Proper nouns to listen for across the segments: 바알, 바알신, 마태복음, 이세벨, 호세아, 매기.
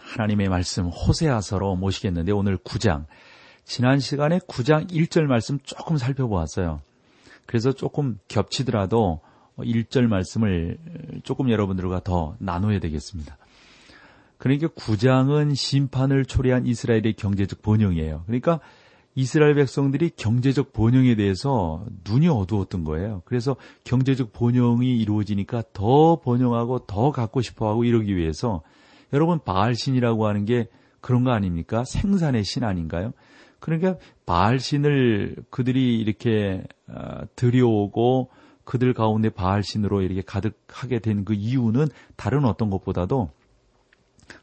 하나님의 말씀 호세아서로 모시겠는데, 오늘 9장, 지난 시간에 9장 1절 말씀 조금 살펴보았어요. 그래서 조금 겹치더라도 1절 말씀을 조금 여러분들과 더 나눠야 되겠습니다. 그러니까 9장은 심판을 초래한 이스라엘의 경제적 본영이에요. 그러니까 이스라엘 백성들이 경제적 본영에 대해서 눈이 어두웠던 거예요. 그래서 경제적 본영이 이루어지니까 더 번영하고 더 갖고 싶어하고 이러기 위해서, 여러분 바알신이라고 하는 게 그런 거 아닙니까? 생산의 신 아닌가요? 그러니까 바알신을 그들이 이렇게 들여오고 그들 가운데 바알신으로 이렇게 가득하게 된 그 이유는 다른 어떤 것보다도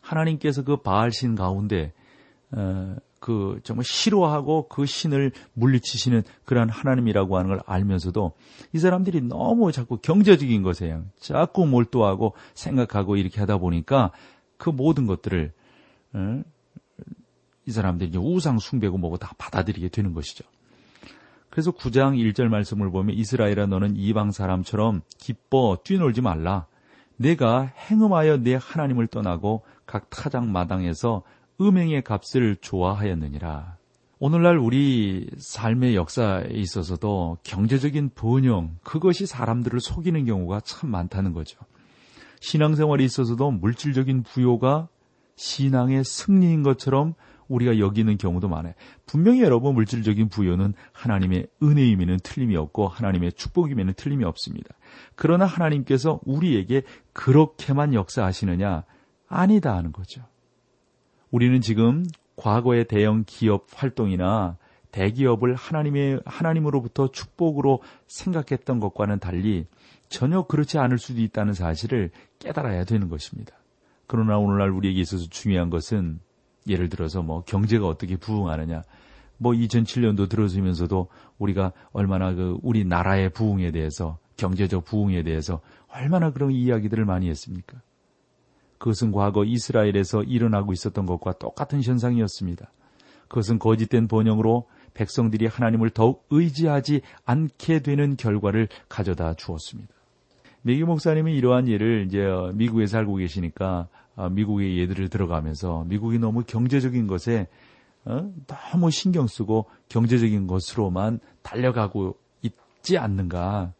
하나님께서 그 바알신 가운데 그 정말 싫어하고 그 신을 물리치시는 그런 하나님이라고 하는 걸 알면서도 이 사람들이 너무 자꾸 경제적인 것에 자꾸 몰두하고 생각하고 이렇게 하다 보니까 그 모든 것들을 이 사람들이 우상 숭배고 뭐고 다 받아들이게 되는 것이죠. 그래서 9장 1절 말씀을 보면, 이스라엘아 너는 이방 사람처럼 기뻐 뛰놀지 말라. 내가 행음하여 내 하나님을 떠나고 각 타작 마당에서 음행의 값을 좋아하였느니라. 오늘날 우리 삶의 역사에 있어서도 경제적인 번영, 그것이 사람들을 속이는 경우가 참 많다는 거죠. 신앙생활에 있어서도 물질적인 부요가 신앙의 승리인 것처럼 우리가 여기는 경우도 많아요. 분명히 여러분 물질적인 부요는 하나님의 은혜임에는 틀림이 없고 하나님의 축복임에는 틀림이 없습니다. 그러나 하나님께서 우리에게 그렇게만 역사하시느냐? 아니다 하는 거죠. 우리는 지금 과거의 대형 기업 활동이나 대기업을 하나님으로부터 축복으로 생각했던 것과는 달리 전혀 그렇지 않을 수도 있다는 사실을 깨달아야 되는 것입니다. 그러나 오늘날 우리에게 있어서 중요한 것은, 예를 들어서 경제가 어떻게 부흥하느냐, 2007년도 들어서면서도 우리가 얼마나 그 우리 나라의 부흥에 대해서, 경제적 부흥에 대해서 얼마나 그런 이야기들을 많이 했습니까? 그것은 과거 이스라엘에서 일어나고 있었던 것과 똑같은 현상이었습니다. 그것은 거짓된 번영으로 백성들이 하나님을 더욱 의지하지 않게 되는 결과를 가져다 주었습니다. 매기 목사님이 이러한 예를 이제 미국에 살고 계시니까 미국의 예들을 들어가면서, 미국이 너무 경제적인 것에 너무 신경 쓰고 경제적인 것으로만 달려가고 있지 않는가,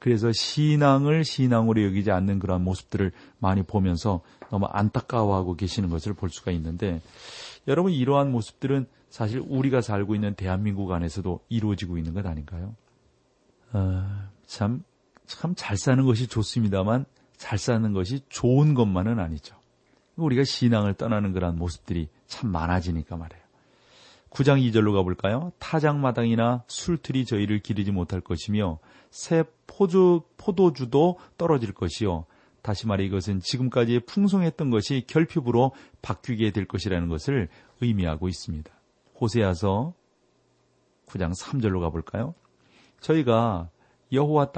그래서 신앙을 신앙으로 여기지 않는 그러한 모습들을 많이 보면서 너무 안타까워하고 계시는 것을 볼 수가 있는데, 여러분 이러한 모습들은 사실 우리가 살고 있는 대한민국 안에서도 이루어지고 있는 것 아닌가요? 참 잘 사는 것이 좋습니다만 잘 사는 것이 좋은 것만은 아니죠. 우리가 신앙을 떠나는 그런 모습들이 참 많아지니까 말이에요. 9장 2절로 가볼까요? 타작마당이나 술틀이 저희를 기르지 못할 것이며 새 포도주도 떨어질 것이요. 다시 말해 이것은 지금까지 풍성했던 것이 결핍으로 바뀌게 될 것이라는 것을 의미하고 있습니다. 호세아서 9장 3절로 가볼까요? 저희가 여호와의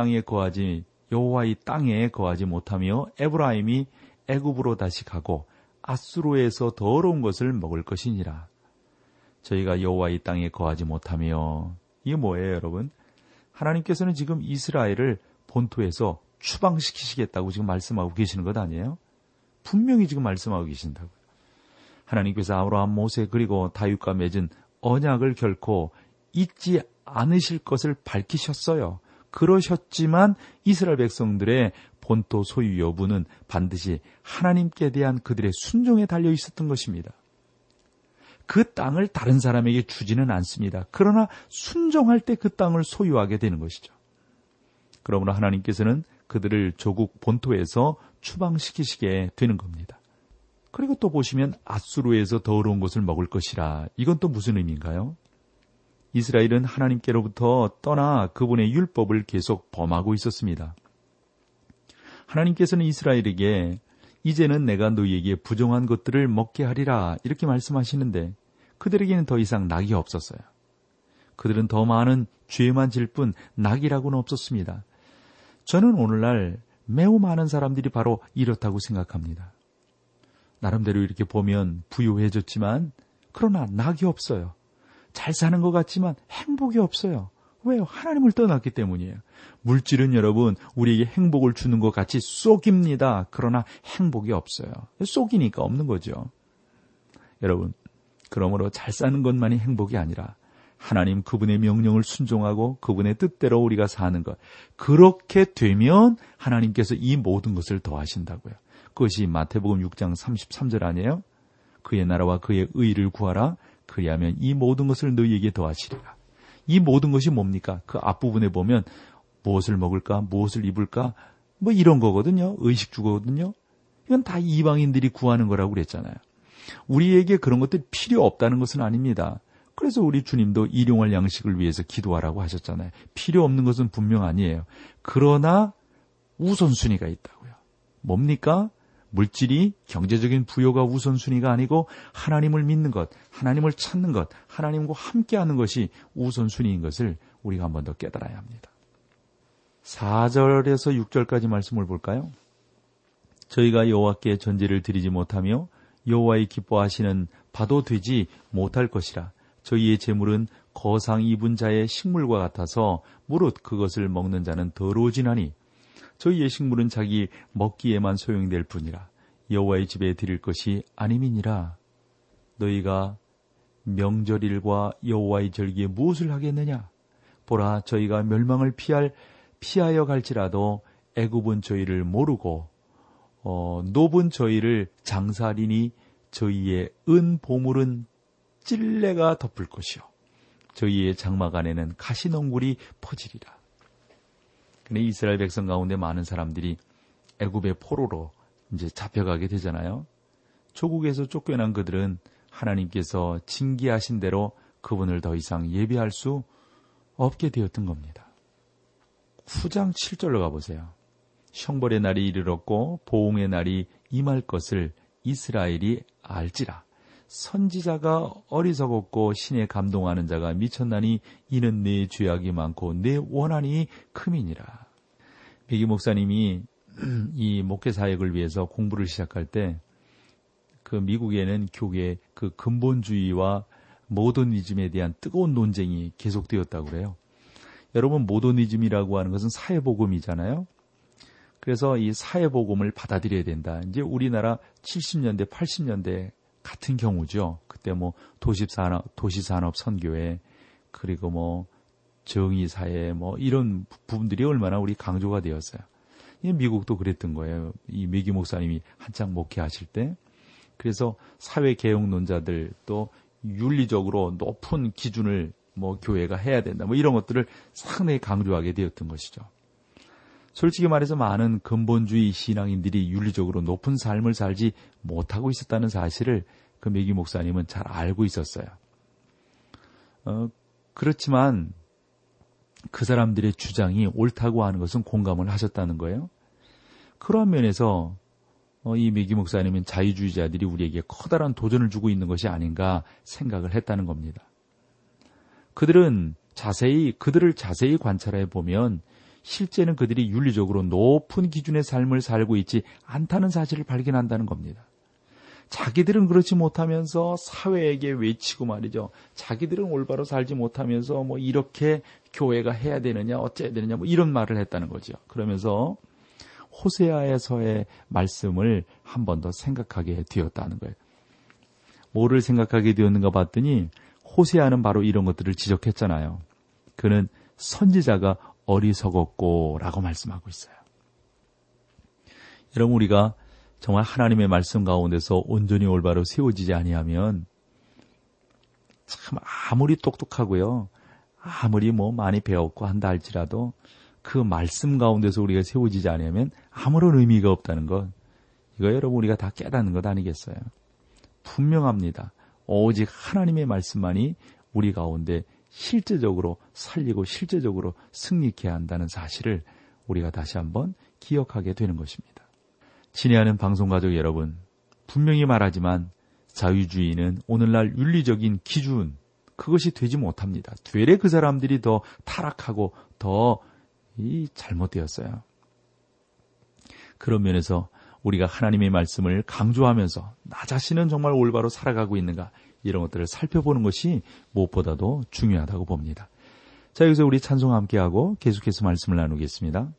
땅에 거하지 못하며 에브라임이 애굽으로 다시 가고 아수르에서 더러운 것을 먹을 것이니라. 저희가 여호와의 땅에 거하지 못하며, 이게 뭐예요 여러분? 하나님께서는 지금 이스라엘을 본토에서 추방시키시겠다고 지금 말씀하고 계시는 것 아니에요? 분명히 지금 말씀하고 계신다고요. 하나님께서 아브라함, 모세 그리고 다윗과 맺은 언약을 결코 잊지 않으실 것을 밝히셨어요. 그러셨지만 이스라엘 백성들의 본토 소유 여부는 반드시 하나님께 대한 그들의 순종에 달려 있었던 것입니다. 그 땅을 다른 사람에게 주지는 않습니다. 그러나 순종할 때 그 땅을 소유하게 되는 것이죠. 그러므로 하나님께서는 그들을 조국 본토에서 추방시키시게 되는 겁니다. 그리고 또 보시면 아수르에서 더러운 것을 먹을 것이라. 이건 또 무슨 의미인가요? 이스라엘은 하나님께로부터 떠나 그분의 율법을 계속 범하고 있었습니다. 하나님께서는 이스라엘에게 이제는 내가 너희에게 부정한 것들을 먹게 하리라 이렇게 말씀하시는데, 그들에게는 더 이상 낙이 없었어요. 그들은 더 많은 죄만 질 뿐 낙이라고는 없었습니다. 저는 오늘날 매우 많은 사람들이 바로 이렇다고 생각합니다. 나름대로 이렇게 보면 부유해졌지만 그러나 낙이 없어요. 잘 사는 것 같지만 행복이 없어요. 왜요? 하나님을 떠났기 때문이에요. 물질은 여러분 우리에게 행복을 주는 것 같이 쏙입니다. 그러나 행복이 없어요. 쏙이니까 없는 거죠. 여러분, 그러므로 잘 사는 것만이 행복이 아니라 하나님 그분의 명령을 순종하고 그분의 뜻대로 우리가 사는 것, 그렇게 되면 하나님께서 이 모든 것을 더하신다고요. 그것이 마태복음 6장 33절 아니에요? 그의 나라와 그의 의의를 구하라. 그리하면 이 모든 것을 너희에게 더하시리라. 이 모든 것이 뭡니까? 그 앞부분에 보면 무엇을 먹을까? 무엇을 입을까? 뭐 이런 거거든요. 의식주거든요. 이건 다 이방인들이 구하는 거라고 그랬잖아요. 우리에게 그런 것들이 필요 없다는 것은 아닙니다. 그래서 우리 주님도 일용할 양식을 위해서 기도하라고 하셨잖아요. 필요 없는 것은 분명 아니에요. 그러나 우선순위가 있다고요. 뭡니까? 물질이, 경제적인 부여가 우선순위가 아니고 하나님을 믿는 것, 하나님을 찾는 것, 하나님과 함께하는 것이 우선순위인 것을 우리가 한 번 더 깨달아야 합니다. 4절에서 6절까지 말씀을 볼까요? 저희가 여호와께 전제를 드리지 못하며 여호와의 기뻐하시는 바도 되지 못할 것이라. 저희의 재물은 거상 입은 자의 식물과 같아서 무릇 그것을 먹는 자는 더러워지나니 저희의 식물은 자기 먹기에만 소용될 뿐이라. 여호와의 집에 드릴 것이 아님이니라. 너희가 명절일과 여호와의 절기에 무엇을 하겠느냐? 보라, 저희가 멸망을 피하여 갈지라도 애굽은 저희를 모르고 노본 저희를 장사하리니 저희의 은 보물은 찔레가 덮을 것이요 저희의 장막 안에는 가시넝굴이 퍼지리라. 근데 이스라엘 백성 가운데 많은 사람들이 애굽의 포로로 이제 잡혀가게 되잖아요. 조국에서 쫓겨난 그들은 하나님께서 징계하신 대로 그분을 더 이상 예배할 수 없게 되었던 겁니다. 9장 7절로 가보세요. 형벌의 날이 이르렀고 보응의 날이 임할 것을 이스라엘이 알지라. 선지자가 어리석었고 신에 감동하는 자가 미쳤나니 이는 내 죄악이 많고 내 원한이 큼이니라. 매기 목사님이 이 목회 사역을 위해서 공부를 시작할 때 그 미국에는 교계 그 근본주의와 모더니즘에 대한 뜨거운 논쟁이 계속되었다고 그래요. 여러분, 모더니즘이라고 하는 것은 사회복음이잖아요. 그래서 이 사회복음을 받아들여야 된다. 이제 우리나라 70년대, 80년대 같은 경우죠. 그때 뭐 도시산업 선교회, 그리고 뭐 정의사회, 뭐 이런 부분들이 얼마나 우리 강조가 되었어요. 미국도 그랬던 거예요. 이 매기 목사님이 한창 목회하실 때. 그래서 사회개혁론자들, 또 윤리적으로 높은 기준을 뭐 교회가 해야 된다, 뭐 이런 것들을 상당히 강조하게 되었던 것이죠. 솔직히 말해서 많은 근본주의 신앙인들이 윤리적으로 높은 삶을 살지 못하고 있었다는 사실을 그 매기 목사님은 잘 알고 있었어요. 그렇지만 그 사람들의 주장이 옳다고 하는 것은 공감을 하셨다는 거예요. 그러한 면에서 이 매기 목사님은 자유주의자들이 우리에게 커다란 도전을 주고 있는 것이 아닌가 생각을 했다는 겁니다. 그들을 자세히 관찰해 보면 실제는 그들이 윤리적으로 높은 기준의 삶을 살고 있지 않다는 사실을 발견한다는 겁니다. 자기들은 그렇지 못하면서 사회에게 외치고 말이죠. 자기들은 올바로 살지 못하면서 뭐 이렇게 교회가 해야 되느냐, 어째야 되느냐, 뭐 이런 말을 했다는 거죠. 그러면서 호세아서의 말씀을 한 번 더 생각하게 되었다는 거예요. 뭐를 생각하게 되었는가 봤더니 호세아는 바로 이런 것들을 지적했잖아요. 그는 선지자가 어리석었고 라고 말씀하고 있어요. 여러분, 우리가 정말 하나님의 말씀 가운데서 온전히 올바로 세워지지 아니하면 참 아무리 똑똑하고요, 아무리 뭐 많이 배웠고 한다 할지라도 그 말씀 가운데서 우리가 세워지지 아니하면 아무런 의미가 없다는 것, 이거 여러분 우리가 다 깨닫는 것 아니겠어요? 분명합니다. 오직 하나님의 말씀만이 우리 가운데 실제적으로 살리고 실제적으로 승리케 한다는 사실을 우리가 다시 한번 기억하게 되는 것입니다. 친애하는 방송가족 여러분, 분명히 말하지만 자유주의는 오늘날 윤리적인 기준, 그것이 되지 못합니다. 되레 그 사람들이 더 타락하고 더 잘못되었어요. 그런 면에서 우리가 하나님의 말씀을 강조하면서 나 자신은 정말 올바로 살아가고 있는가, 이런 것들을 살펴보는 것이 무엇보다도 중요하다고 봅니다. 자, 여기서 우리 찬송 함께하고 계속해서 말씀을 나누겠습니다.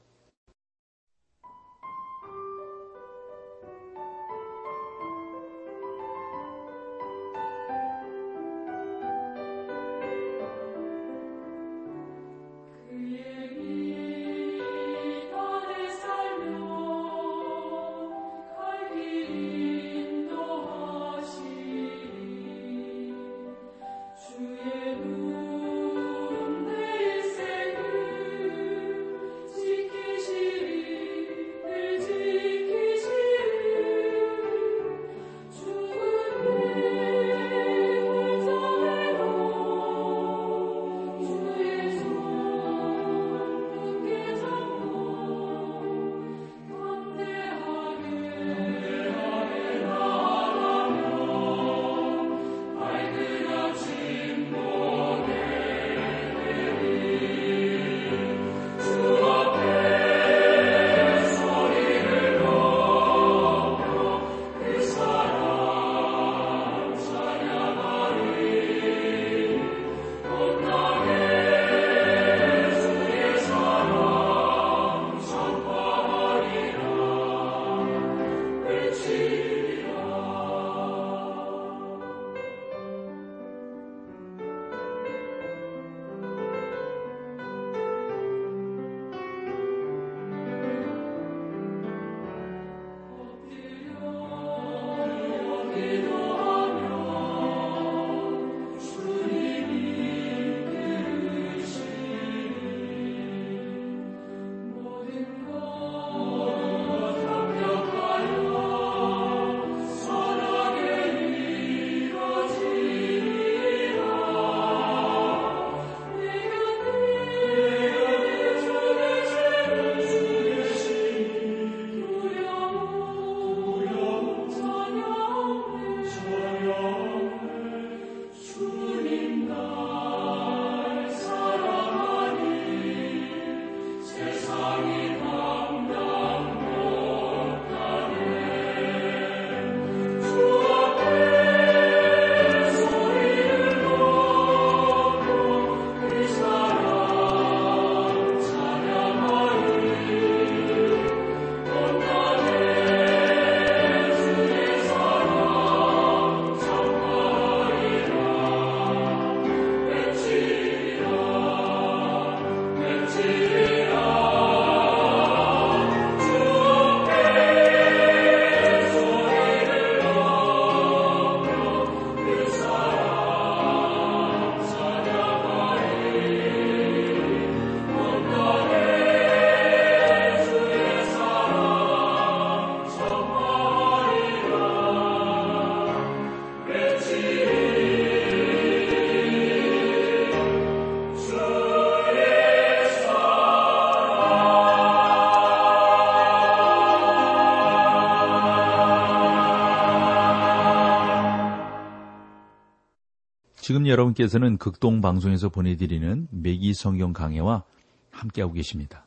지금 여러분께서는 극동방송에서 보내드리는 매기 성경 강해와 함께하고 계십니다.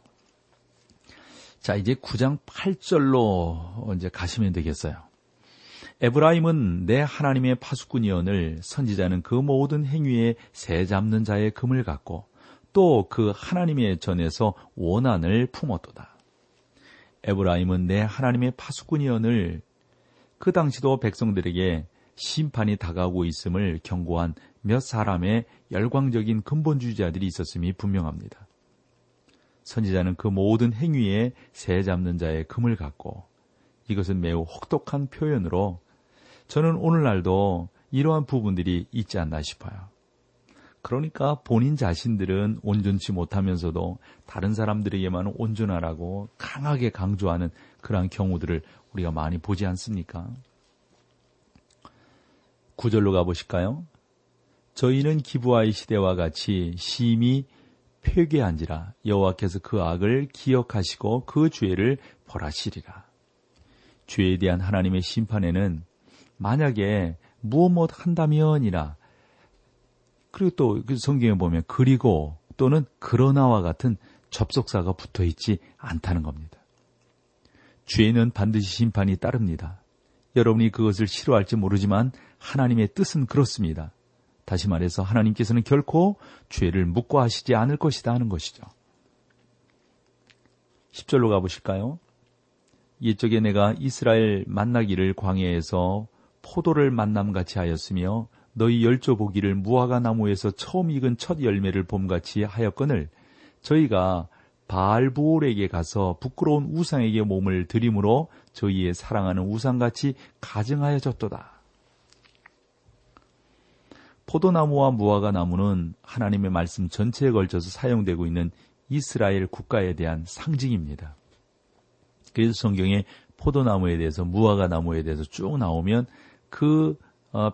자, 이제 9장 8절로 이제 가시면 되겠어요. 에브라임은 내 하나님의 파수꾼이언을 선지자는 그 모든 행위에 새 잡는 자의 금을 갖고 또 그 하나님의 전에서 원한을 품었도다. 에브라임은 내 하나님의 파수꾼이언을 그 당시도 백성들에게 심판이 다가오고 있음을 경고한 몇 사람의 열광적인 근본주의자들이 있었음이 분명합니다. 선지자는 그 모든 행위에 새 잡는 자의 금을 갖고, 이것은 매우 혹독한 표현으로 저는 오늘날도 이러한 부분들이 있지 않나 싶어요. 그러니까 본인 자신들은 온전치 못하면서도 다른 사람들에게만 온전하라고 강하게 강조하는 그러한 경우들을 우리가 많이 보지 않습니까? 9절로 가보실까요? 저희는 기브아의 시대와 같이 심히 폐괴한지라 여호와께서 그 악을 기억하시고 그 죄를 벌하시리라. 죄에 대한 하나님의 심판에는 만약에 무엇 한다면이나, 그리고 또 성경에 보면 그리고 또는 그러나와 같은 접속사가 붙어있지 않다는 겁니다. 죄는 반드시 심판이 따릅니다. 여러분이 그것을 싫어할지 모르지만 하나님의 뜻은 그렇습니다. 다시 말해서 하나님께서는 결코 죄를 묵과하시지 않을 것이다 하는 것이죠. 10절로 가보실까요? 옛적에 내가 이스라엘 만나기를 광야에서 포도를 만남같이 하였으며 너희 열조 보기를 무화과 나무에서 처음 익은 첫 열매를 봄같이 하였거늘 저희가 바알보올에게 가서 부끄러운 우상에게 몸을 들이므로 저희의 사랑하는 우상같이 가증하여졌도다. 포도나무와 무화과 나무는 하나님의 말씀 전체에 걸쳐서 사용되고 있는 이스라엘 국가에 대한 상징입니다. 그래서 성경에 포도나무에 대해서 무화과 나무에 대해서 쭉 나오면 그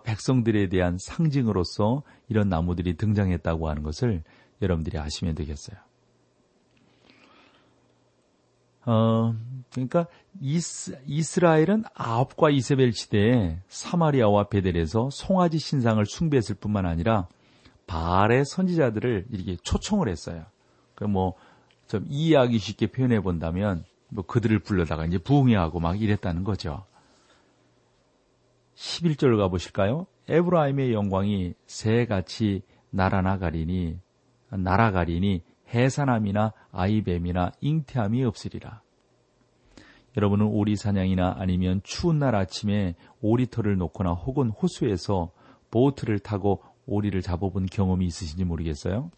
백성들에 대한 상징으로서 이런 나무들이 등장했다고 하는 것을 여러분들이 아시면 되겠어요. 그러니까 이스라엘은 아합과 이세벨 시대에 사마리아와 베델에서 송아지 신상을 숭배했을 뿐만 아니라 바알의 선지자들을 이렇게 초청을 했어요. 그러니까 좀 이해하기 쉽게 표현해 본다면 그들을 불러다가 이제 부흥회하고 막 이랬다는 거죠. 11절로 가보실까요? 에브라임의 영광이 새같이 날아가리니 해산함이나 아이뱀이나 잉태함이 없으리라. 여러분은 오리 사냥이나 아니면 추운 날 아침에 오리털을 놓거나 혹은 호수에서 보트를 타고 오리를 잡아본 경험이 있으신지 모르겠어요.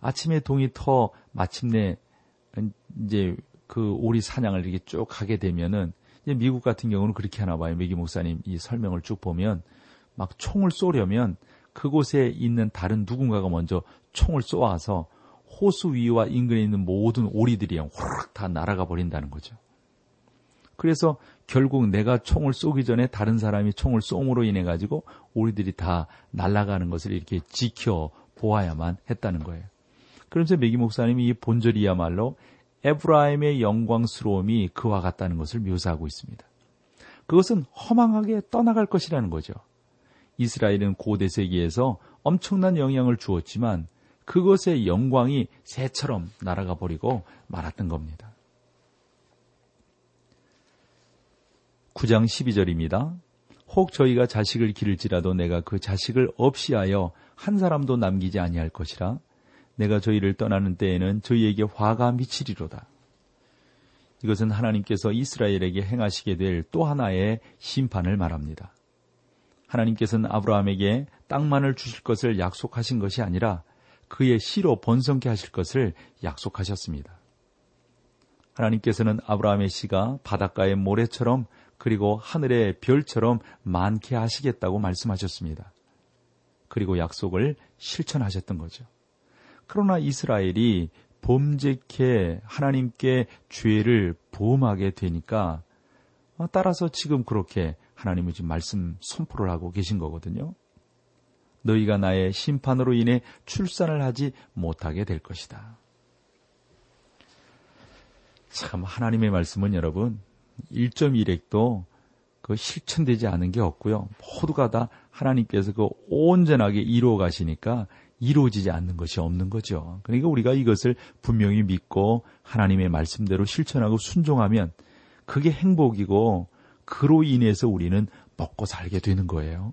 아침에 동이 터 마침내 이제 그 오리 사냥을 이렇게 쭉 가게 되면은 이제 미국 같은 경우는 그렇게 하나 봐요. 매기 목사님 이 설명을 쭉 보면 막 총을 쏘려면 그곳에 있는 다른 누군가가 먼저 총을 쏘아서 호수 위와 인근에 있는 모든 오리들이 호락 다 날아가 버린다는 거죠. 그래서 결국 내가 총을 쏘기 전에 다른 사람이 총을 쏘므로 인해 가지고 오리들이 다 날아가는 것을 이렇게 지켜 보아야만 했다는 거예요. 그러면서 매기 목사님이 이 본절이야말로 에브라임의 영광스러움이 그와 같다는 것을 묘사하고 있습니다. 그것은 허망하게 떠나갈 것이라는 거죠. 이스라엘은 고대 세계에서 엄청난 영향을 주었지만 그것의 영광이 새처럼 날아가 버리고 말았던 겁니다. 9장 12절입니다. 혹 저희가 자식을 기를지라도 내가 그 자식을 없이 하여 한 사람도 남기지 아니할 것이라. 내가 저희를 떠나는 때에는 저희에게 화가 미치리로다. 이것은 하나님께서 이스라엘에게 행하시게 될 또 하나의 심판을 말합니다. 하나님께서는 아브라함에게 땅만을 주실 것을 약속하신 것이 아니라 그의 씨로 번성케 하실 것을 약속하셨습니다. 하나님께서는 아브라함의 씨가 바닷가의 모래처럼 그리고 하늘의 별처럼 많게 하시겠다고 말씀하셨습니다. 그리고 약속을 실천하셨던 거죠. 그러나 이스라엘이 범죄케 하나님께 죄를 보험하게 되니까 따라서 지금 그렇게 하나님은 지금 말씀 선포를 하고 계신 거거든요. 너희가 나의 심판으로 인해 출산을 하지 못하게 될 것이다. 참 하나님의 말씀은 여러분 1.1획도 그 실천되지 않은 게 없고요. 모두가 다 하나님께서 그 온전하게 이루어 가시니까 이루어지지 않는 것이 없는 거죠. 그러니까 우리가 이것을 분명히 믿고 하나님의 말씀대로 실천하고 순종하면 그게 행복이고 그로 인해서 우리는 먹고 살게 되는 거예요.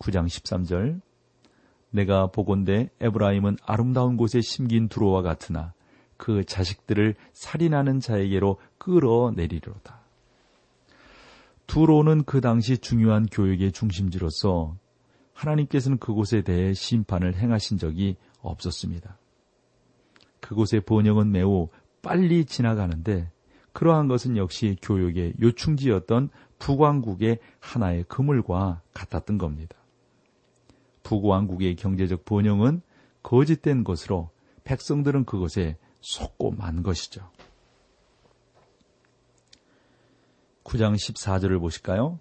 9장 13절 내가 보건대 에브라임은 아름다운 곳에 심긴 두로와 같으나 그 자식들을 살인하는 자에게로 끌어내리로다. 두로는 그 당시 중요한 교육의 중심지로서 하나님께서는 그곳에 대해 심판을 행하신 적이 없었습니다. 그곳의 번영은 매우 빨리 지나가는데 그러한 것은 역시 교육의 요충지였던 북왕국의 하나의 그물과 같았던 겁니다. 북왕국의 경제적 번영은 거짓된 것으로 백성들은 그것에 속고 만 것이죠. 9장 14절을 보실까요?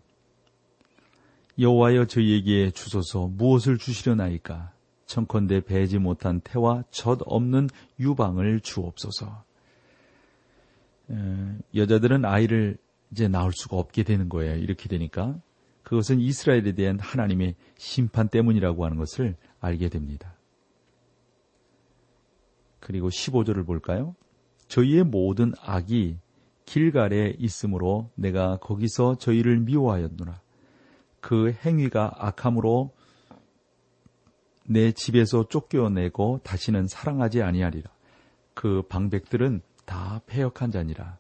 여호와여 저희에게 주소서 무엇을 주시려나이까? 청컨대 배지 못한 태와 젖 없는 유방을 주옵소서. 여자들은 아이를 이제 낳을 수가 없게 되는 거예요. 이렇게 되니까. 그것은 이스라엘에 대한 하나님의 심판 때문이라고 하는 것을 알게 됩니다. 그리고 15절을 볼까요? 저희의 모든 악이 길갈에 있으므로 내가 거기서 저희를 미워하였노라. 그 행위가 악함으로 내 집에서 쫓겨내고 다시는 사랑하지 아니하리라. 그 방백들은 다 패역한 자니라.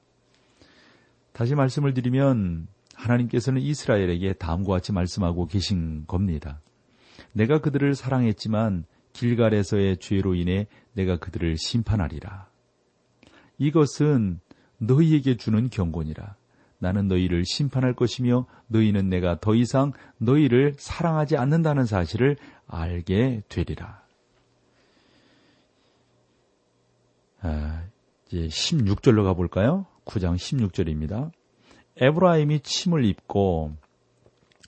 다시 말씀을 드리면 하나님께서는 이스라엘에게 다음과 같이 말씀하고 계신 겁니다. 내가 그들을 사랑했지만 길갈에서의 죄로 인해 내가 그들을 심판하리라. 이것은 너희에게 주는 경고니라. 나는 너희를 심판할 것이며 너희는 내가 더 이상 너희를 사랑하지 않는다는 사실을 알게 되리라. 이제 16절로 가볼까요? 9장 16절입니다. 에브라임이 침을 입고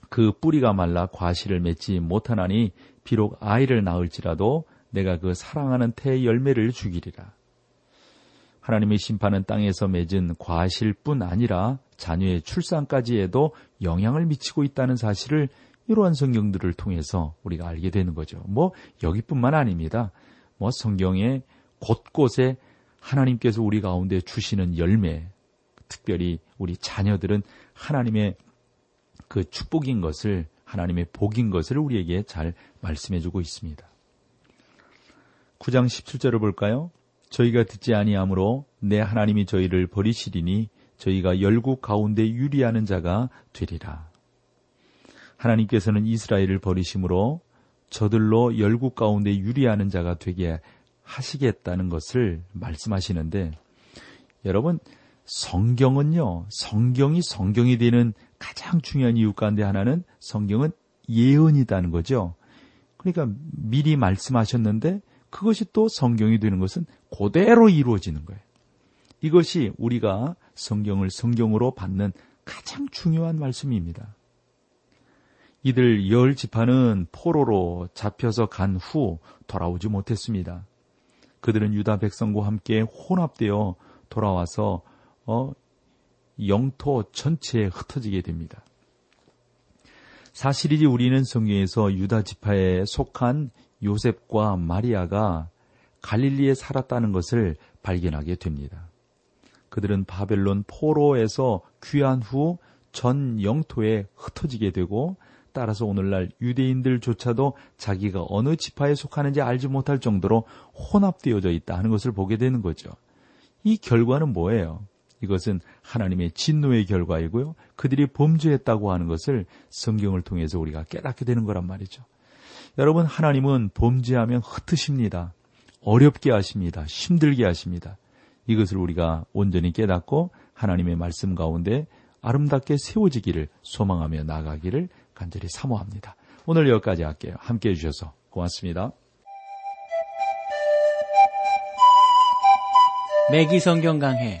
그 뿌리가 말라 과실을 맺지 못하나니 비록 아이를 낳을지라도 내가 그 사랑하는 태의 열매를 죽이리라. 하나님의 심판은 땅에서 맺은 과실뿐 아니라 자녀의 출산까지에도 영향을 미치고 있다는 사실을 이러한 성경들을 통해서 우리가 알게 되는 거죠. 여기뿐만 아닙니다. 성경의 곳곳에 하나님께서 우리 가운데 주시는 열매, 특별히 우리 자녀들은 하나님의 그 축복인 것을, 하나님의 복인 것을 우리에게 잘 말씀해주고 있습니다. 9장 17절을 볼까요? 저희가 듣지 아니하므로 내 하나님이 저희를 버리시리니 저희가 열국 가운데 유리하는 자가 되리라. 하나님께서는 이스라엘을 버리심으로 저들로 열국 가운데 유리하는 자가 되게 하시겠다는 것을 말씀하시는데, 여러분, 성경은요, 성경이 되는 가장 중요한 이유 가운데 하나는 성경은 예언이라는 거죠. 그러니까 미리 말씀하셨는데 그것이 또 성경이 되는 것은 그대로 이루어지는 거예요. 이것이 우리가 성경을 성경으로 받는 가장 중요한 말씀입니다. 이들 10지파는 포로로 잡혀서 간 후 돌아오지 못했습니다. 그들은 유다 백성과 함께 혼합되어 돌아와서 영토 전체에 흩어지게 됩니다. 사실이지 우리는 성경에서 유다 지파에 속한 요셉과 마리아가 갈릴리에 살았다는 것을 발견하게 됩니다. 그들은 바벨론 포로에서 귀환 후 전 영토에 흩어지게 되고, 따라서 오늘날 유대인들조차도 자기가 어느 지파에 속하는지 알지 못할 정도로 혼합되어져 있다 하는 것을 보게 되는 거죠. 이 결과는 뭐예요? 이것은 하나님의 진노의 결과이고요, 그들이 범죄했다고 하는 것을 성경을 통해서 우리가 깨닫게 되는 거란 말이죠. 여러분, 하나님은 범죄하면 흩으십니다. 어렵게 하십니다. 힘들게 하십니다. 이것을 우리가 온전히 깨닫고 하나님의 말씀 가운데 아름답게 세워지기를 소망하며 나가기를 간절히 사모합니다. 오늘 여기까지 할게요. 함께해 주셔서 고맙습니다. 매기 성경 강해,